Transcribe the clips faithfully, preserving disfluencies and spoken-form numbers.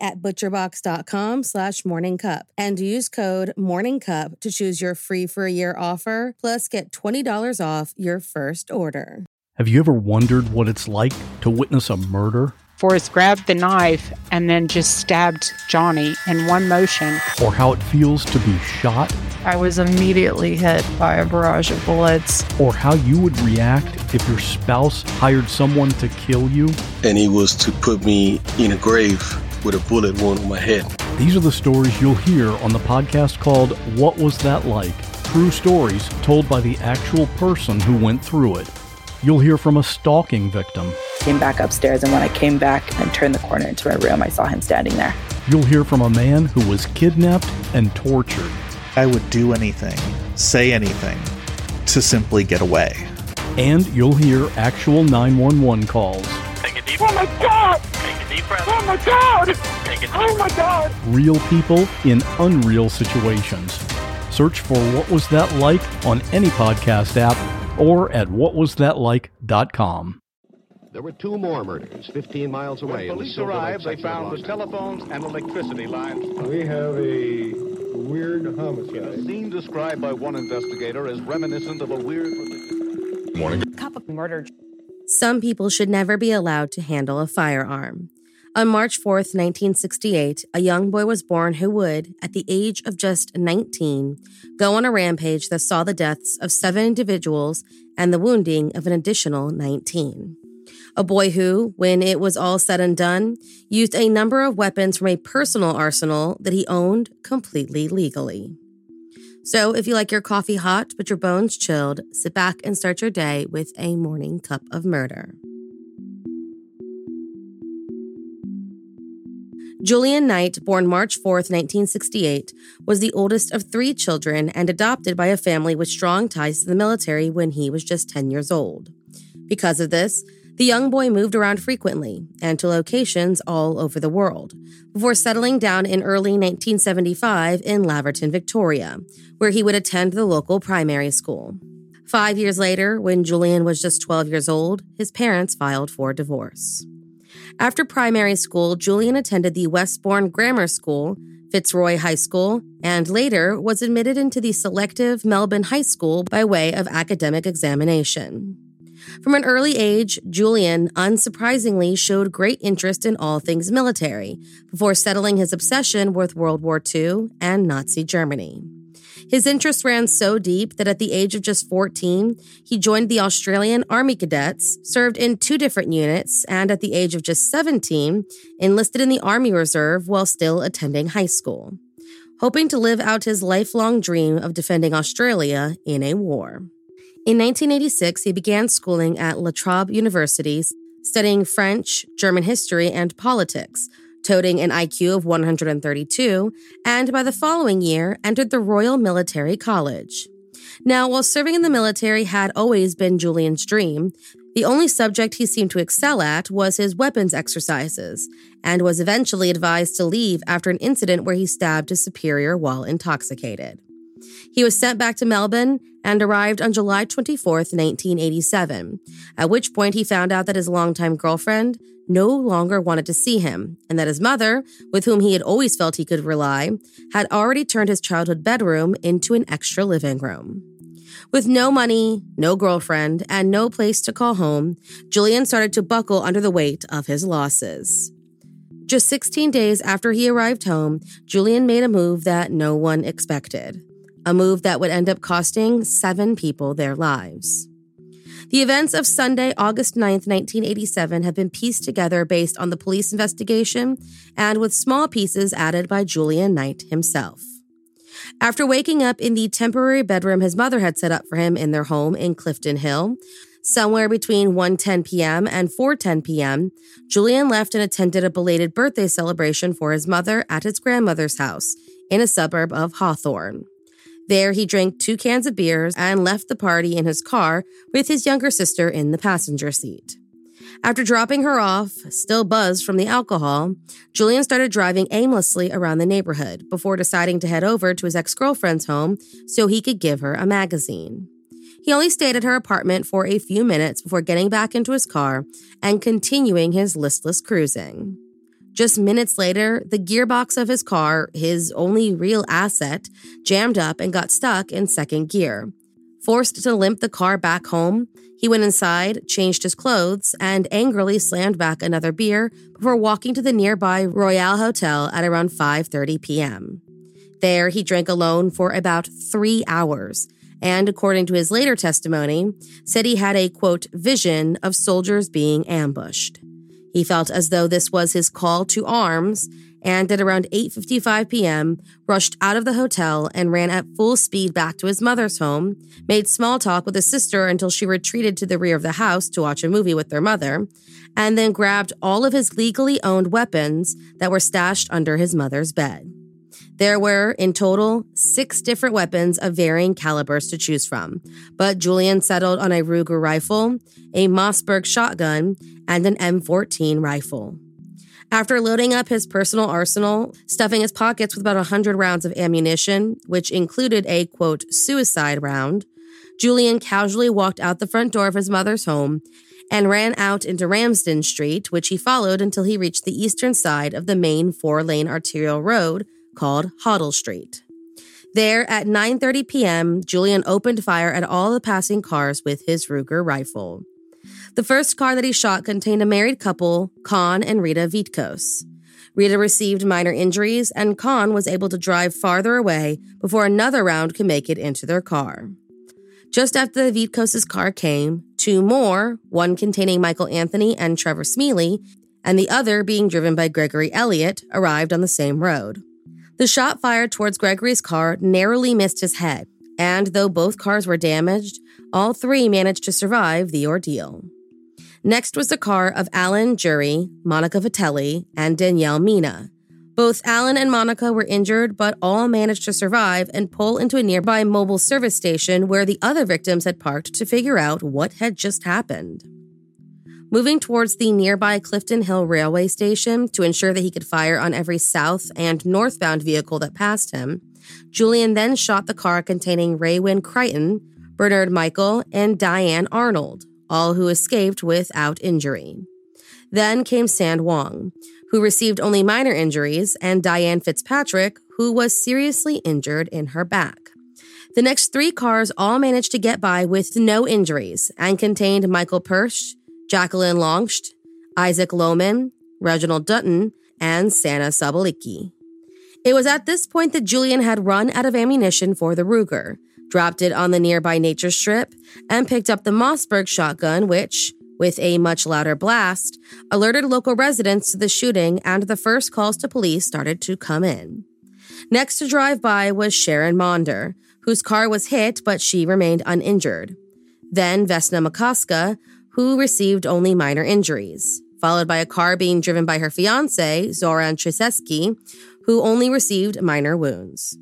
at butcherbox.com slash morning cup and use code morning cup to choose your free for a year offer, plus get twenty dollars off your first order. Have you ever wondered what it's like to witness a murder? Forrest grabbed the knife and then just stabbed Johnny in one motion. Or how it feels to be shot. I was immediately hit by a barrage of bullets. Or how you would react if your spouse hired someone to kill you. And he was to put me in a grave with a bullet wound on my head. These are the stories you'll hear on the podcast called What Was That Like? True stories told by the actual person who went through it. You'll hear from a stalking victim. Came back upstairs, and when I came back and turned the corner into my room, I saw him standing there. You'll hear from a man who was kidnapped and tortured. I would do anything, say anything, to simply get away. And you'll hear actual nine one one calls. Take a deep breath. Oh my God! Take a deep breath. Oh my God! Take a deep breath. Oh my God! Real people in unreal situations. Search for What Was That Like on any podcast app or at what was that like dot com. There were two more murders fifteen miles away. When police arrived, they found the telephones and electricity lines. We have a weird homicide. A scene described by one investigator as reminiscent of a weird... Morning Cup of Murder. Some people should never be allowed to handle a firearm. On March fourth, nineteen sixty-eight, a young boy was born who would, at the age of just nineteen, go on a rampage that saw the deaths of seven individuals and the wounding of an additional nineteen. A boy who, when it was all said and done, used a number of weapons from a personal arsenal that he owned completely legally. So if you like your coffee hot but your bones chilled, sit back and start your day with a morning cup of murder. Julian Knight, born March fourth, nineteen sixty-eight, was the oldest of three children and adopted by a family with strong ties to the military when he was just ten years old. Because of this, the young boy moved around frequently and to locations all over the world, before settling down in early nineteen seventy-five in Laverton, Victoria, where he would attend the local primary school. Five years later, when Julian was just twelve years old, his parents filed for divorce. After primary school, Julian attended the Westbourne Grammar School, Fitzroy High School, and later was admitted into the selective Melbourne High School by way of academic examination. From an early age, Julian, unsurprisingly, showed great interest in all things military, before settling his obsession with World War Two and Nazi Germany. His interest ran so deep that at the age of just fourteen, he joined the Australian Army Cadets, served in two different units, and at the age of just seventeen, enlisted in the Army Reserve while still attending high school, hoping to live out his lifelong dream of defending Australia in a war. In nineteen eighty-six, he began schooling at La Trobe University, studying French, German history, and politics, toting an I Q of one hundred thirty-two, and by the following year, entered the Royal Military College. Now, while serving in the military had always been Julian's dream, the only subject he seemed to excel at was his weapons exercises, and was eventually advised to leave after an incident where he stabbed his superior while intoxicated. He was sent back to Melbourne and arrived on July twenty-fourth, nineteen eighty-seven, at which point he found out that his longtime girlfriend no longer wanted to see him, and that his mother, with whom he had always felt he could rely, had already turned his childhood bedroom into an extra living room. With no money, no girlfriend, and no place to call home, Julian started to buckle under the weight of his losses. Just sixteen days after he arrived home, Julian made a move that no one expected, a move that would end up costing seven people their lives. The events of Sunday, August ninth, nineteen eighty-seven have been pieced together based on the police investigation and with small pieces added by Julian Knight himself. After waking up in the temporary bedroom his mother had set up for him in their home in Clifton Hill, somewhere between one ten p.m. and four ten p.m., Julian left and attended a belated birthday celebration for his mother at his grandmother's house in a suburb of Hawthorne. There, he drank two cans of beers and left the party in his car with his younger sister in the passenger seat. After dropping her off, still buzzed from the alcohol, Julian started driving aimlessly around the neighborhood before deciding to head over to his ex-girlfriend's home so he could give her a magazine. He only stayed at her apartment for a few minutes before getting back into his car and continuing his listless cruising. Just minutes later, the gearbox of his car, his only real asset, jammed up and got stuck in second gear. Forced to limp the car back home, he went inside, changed his clothes, and angrily slammed back another beer before walking to the nearby Royal Hotel at around five thirty p.m. There, he drank alone for about three hours, and according to his later testimony, said he had a, quote, vision of soldiers being ambushed. He felt as though this was his call to arms, and at around eight fifty-five p.m., rushed out of the hotel and ran at full speed back to his mother's home, made small talk with his sister until she retreated to the rear of the house to watch a movie with their mother, and then grabbed all of his legally owned weapons that were stashed under his mother's bed. There were, in total, six different weapons of varying calibers to choose from, but Julian settled on a Ruger rifle, a Mossberg shotgun, and an M fourteen rifle. After loading up his personal arsenal, stuffing his pockets with about one hundred rounds of ammunition, which included a, quote, suicide round, Julian casually walked out the front door of his mother's home and ran out into Ramsden Street, which he followed until he reached the eastern side of the main four-lane arterial road called Hoddle Street. There, at nine thirty p.m., Julian opened fire at all the passing cars with his Ruger rifle. The first car that he shot contained a married couple, Con and Rita Vitkos. Rita received minor injuries, and Con was able to drive farther away before another round could make it into their car. Just after the Vitkos' car came, two more, one containing Michael Anthony and Trevor Smealy, and the other being driven by Gregory Elliott, arrived on the same road. The shot fired towards Gregory's car narrowly missed his head, and though both cars were damaged, all three managed to survive the ordeal. Next was the car of Alan Jury, Monica Vitelli, and Danielle Mina. Both Alan and Monica were injured, but all managed to survive and pull into a nearby mobile service station where the other victims had parked to figure out what had just happened. Moving towards the nearby Clifton Hill Railway Station to ensure that he could fire on every south and northbound vehicle that passed him, Julian then shot the car containing Raywin Crichton, Bernard Michael, and Diane Arnold, all who escaped without injury. Then came Sand Wong, who received only minor injuries, and Diane Fitzpatrick, who was seriously injured in her back. The next three cars all managed to get by with no injuries and contained Michael Persch, Jacqueline Longst, Isaac Lohman, Reginald Dutton, and Sana Sabalicki. It was at this point that Julian had run out of ammunition for the Ruger, dropped it on the nearby nature strip, and picked up the Mossberg shotgun, which, with a much louder blast, alerted local residents to the shooting, and the first calls to police started to come in. Next to drive by was Sharon Maunder, whose car was hit, but she remained uninjured. Then Vesna McCoska, who received only minor injuries, followed by a car being driven by her fiancé, Zoran Trzeski, who only received minor wounds.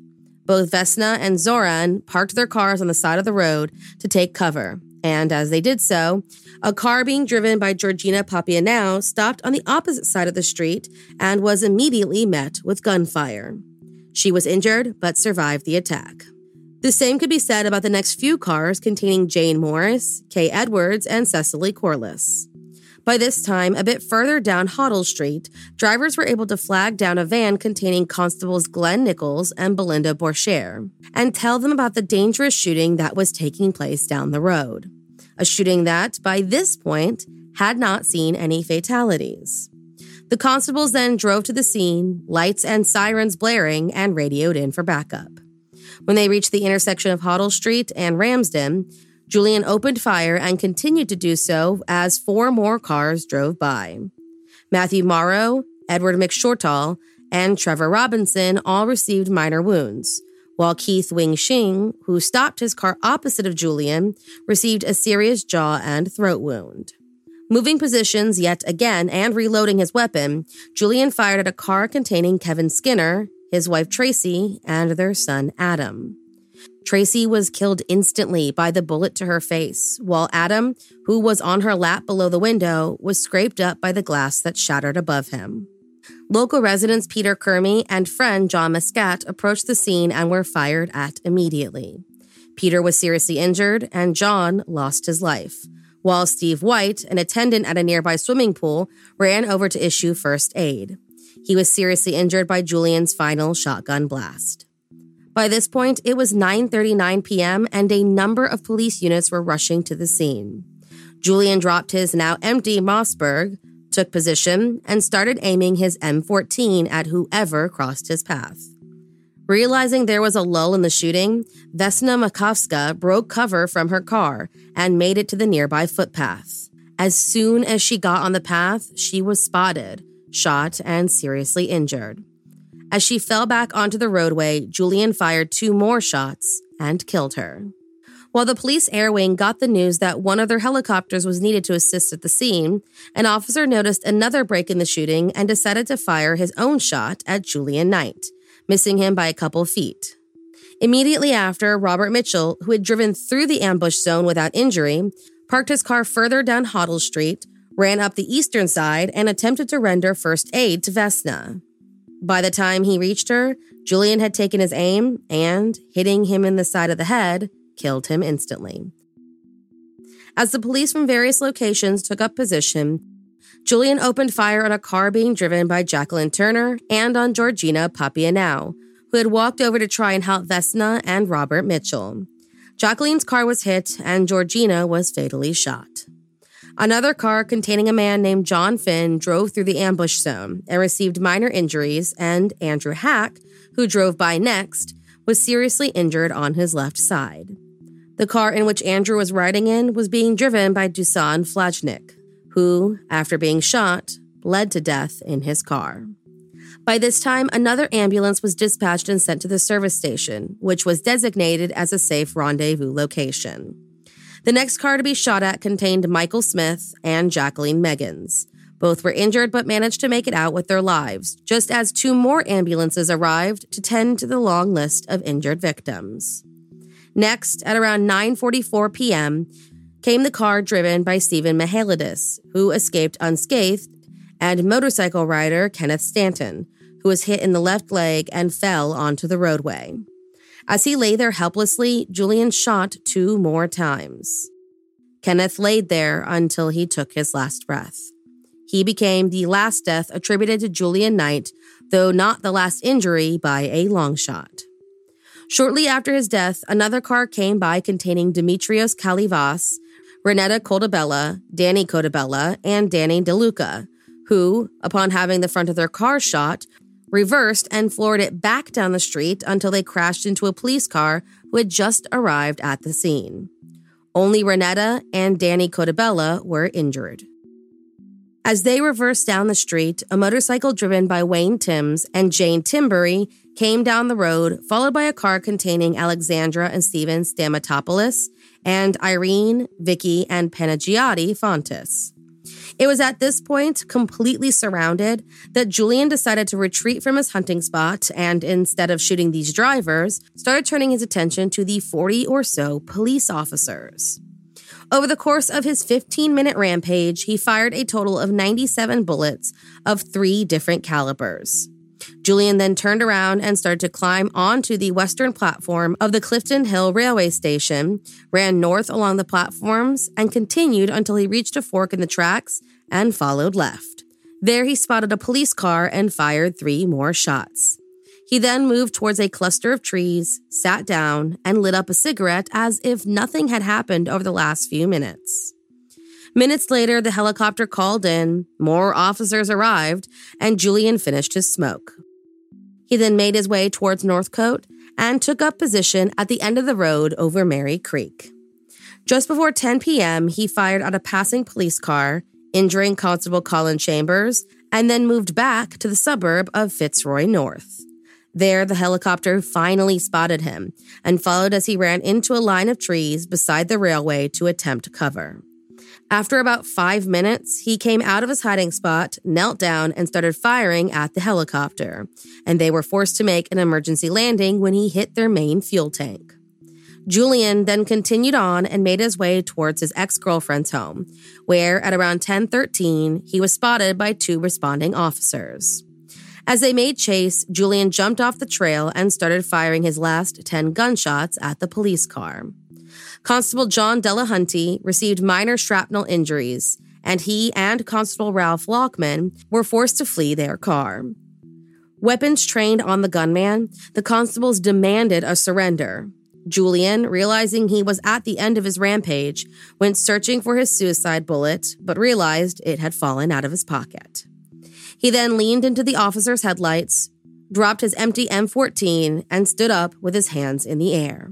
Both Vesna and Zoran parked their cars on the side of the road to take cover, and as they did so, a car being driven by Georgina Papianow stopped on the opposite side of the street and was immediately met with gunfire. She was injured but survived the attack. The same could be said about the next few cars containing Jane Morris, Kay Edwards, and Cecily Corliss. By this time, a bit further down Hoddle Street, drivers were able to flag down a van containing Constables Glenn Nichols and Belinda Borchere and tell them about the dangerous shooting that was taking place down the road. A shooting that, by this point, had not seen any fatalities. The constables then drove to the scene, lights and sirens blaring, and radioed in for backup. When they reached the intersection of Hoddle Street and Ramsden, Julian opened fire and continued to do so as four more cars drove by. Matthew Morrow, Edward McShortall, and Trevor Robinson all received minor wounds, while Keith Wing Shing, who stopped his car opposite of Julian, received a serious jaw and throat wound. Moving positions yet again and reloading his weapon, Julian fired at a car containing Kevin Skinner, his wife Tracy, and their son Adam. Tracy was killed instantly by the bullet to her face, while Adam, who was on her lap below the window, was scraped up by the glass that shattered above him. Local residents Peter Kermy and friend John Muscat approached the scene and were fired at immediately. Peter was seriously injured, and John lost his life, while Steve White, an attendant at a nearby swimming pool, ran over to issue first aid. He was seriously injured by Julian's final shotgun blast. By this point, it was nine thirty-nine p.m. and a number of police units were rushing to the scene. Julian dropped his now empty Mossberg, took position, and started aiming his M fourteen at whoever crossed his path. Realizing there was a lull in the shooting, Vesna Makovska broke cover from her car and made it to the nearby footpath. As soon as she got on the path, she was spotted, shot, and seriously injured. As she fell back onto the roadway, Julian fired two more shots and killed her. While the police air wing got the news that one of their helicopters was needed to assist at the scene, an officer noticed another break in the shooting and decided to fire his own shot at Julian Knight, missing him by a couple feet. Immediately after, Robert Mitchell, who had driven through the ambush zone without injury, parked his car further down Hoddle Street, ran up the eastern side, and attempted to render first aid to Vesna. By the time he reached her, Julian had taken his aim and, hitting him in the side of the head, killed him instantly. As the police from various locations took up position, Julian opened fire on a car being driven by Jacqueline Turner and on Georgina Papianow, who had walked over to try and help Vesna and Robert Mitchell. Jacqueline's car was hit and Georgina was fatally shot. Another car containing a man named John Finn drove through the ambush zone and received minor injuries, and Andrew Hack, who drove by next, was seriously injured on his left side. The car in which Andrew was riding in was being driven by Dusan Flajnik, who, after being shot, bled to death in his car. By this time, another ambulance was dispatched and sent to the service station, which was designated as a safe rendezvous location. The next car to be shot at contained Michael Smith and Jacqueline Meggins. Both were injured but managed to make it out with their lives, just as two more ambulances arrived to tend to the long list of injured victims. Next, at around nine forty-four p.m., came the car driven by Stephen Mihalidis, who escaped unscathed, and motorcycle rider Kenneth Stanton, who was hit in the left leg and fell onto the roadway. As he lay there helplessly, Julian shot two more times. Kenneth laid there until he took his last breath. He became the last death attributed to Julian Knight, though not the last injury by a long shot. Shortly after his death, another car came by containing Demetrios Kalivas, Renetta Codabella, Danny Codabella, and Danny DeLuca, who, upon having the front of their car shot, reversed and floored it back down the street until they crashed into a police car who had just arrived at the scene. Only Renetta and Danny Codabella were injured. As they reversed down the street, a motorcycle driven by Wayne Timms and Jane Timbury came down the road, followed by a car containing Alexandra and Stephen Stamatopoulos and Irene, Vicky, and Panagiotis Fontis. It was at this point, completely surrounded, that Julian decided to retreat from his hunting spot and, instead of shooting these drivers, started turning his attention to the forty or so police officers. Over the course of his fifteen-minute rampage, he fired a total of ninety-seven bullets of three different calibers. Julian then turned around and started to climb onto the western platform of the Clifton Hill Railway Station, ran north along the platforms, and continued until he reached a fork in the tracks and followed left. There he spotted a police car and fired three more shots. He then moved towards a cluster of trees, sat down, and lit up a cigarette as if nothing had happened over the last few minutes. Minutes later, the helicopter called in, more officers arrived, and Julian finished his smoke. He then made his way towards Northcote and took up position at the end of the road over Mary Creek. Just before ten p.m., he fired at a passing police car, injuring Constable Colin Chambers, and then moved back to the suburb of Fitzroy North. There, the helicopter finally spotted him and followed as he ran into a line of trees beside the railway to attempt cover. After about five minutes, he came out of his hiding spot, knelt down, and started firing at the helicopter, and they were forced to make an emergency landing when he hit their main fuel tank. Julian then continued on and made his way towards his ex-girlfriend's home, where at around ten thirteen, he was spotted by two responding officers. As they made chase, Julian jumped off the trail and started firing his last ten gunshots at the police car. Constable John Delahunty received minor shrapnel injuries, and he and Constable Ralph Lockman were forced to flee their car. Weapons trained on the gunman, the constables demanded a surrender. Julian, realizing he was at the end of his rampage, went searching for his suicide bullet, but realized it had fallen out of his pocket. He then leaned into the officer's headlights, dropped his empty M fourteen, and stood up with his hands in the air.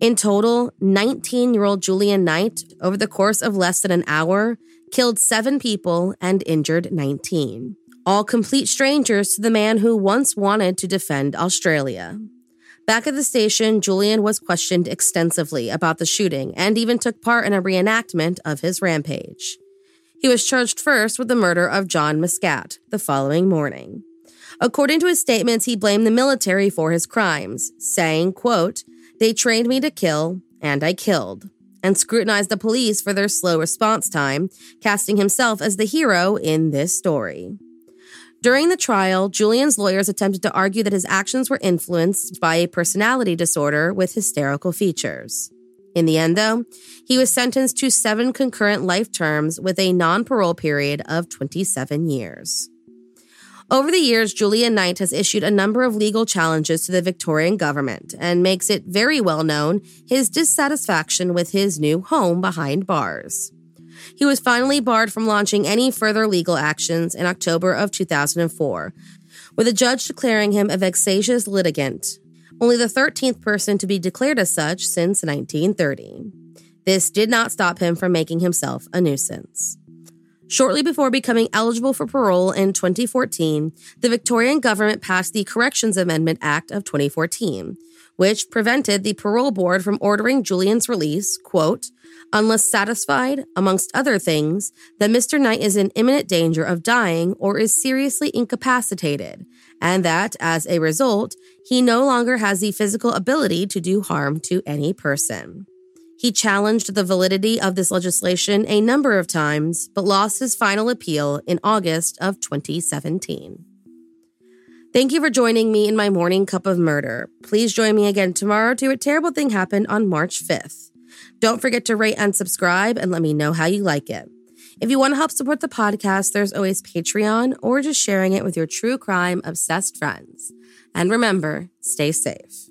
In total, nineteen-year-old Julian Knight, over the course of less than an hour, killed seven people and injured nineteen, all complete strangers to the man who once wanted to defend Australia. Back at the station, Julian was questioned extensively about the shooting and even took part in a reenactment of his rampage. He was charged first with the murder of John Muscat the following morning. According to his statements, he blamed the military for his crimes, saying, quote, "They trained me to kill, and I killed," and scrutinized the police for their slow response time, casting himself as the hero in this story. During the trial, Julian's lawyers attempted to argue that his actions were influenced by a personality disorder with hysterical features. In the end, though, he was sentenced to seven concurrent life terms with a non-parole period of twenty-seven years. Over the years, Julian Knight has issued a number of legal challenges to the Victorian government and makes it very well known his dissatisfaction with his new home behind bars. He was finally barred from launching any further legal actions in October of two thousand four, with a judge declaring him a vexatious litigant, only the thirteenth person to be declared as such since nineteen thirty. This did not stop him from making himself a nuisance. Shortly before becoming eligible for parole in twenty fourteen, the Victorian government passed the Corrections Amendment Act of twenty fourteen, which prevented the parole board from ordering Julian's release, quote, "unless satisfied, amongst other things, that Mister Knight is in imminent danger of dying or is seriously incapacitated, and that, as a result, he no longer has the physical ability to do harm to any person." He challenged the validity of this legislation a number of times, but lost his final appeal in August of twenty seventeen. Thank you for joining me in my morning cup of murder. Please join me again tomorrow to A Terrible Thing Happened on March fifth. Don't forget to rate and subscribe and let me know how you like it. If you want to help support the podcast, there's always Patreon or just sharing it with your true crime obsessed friends. And remember, stay safe.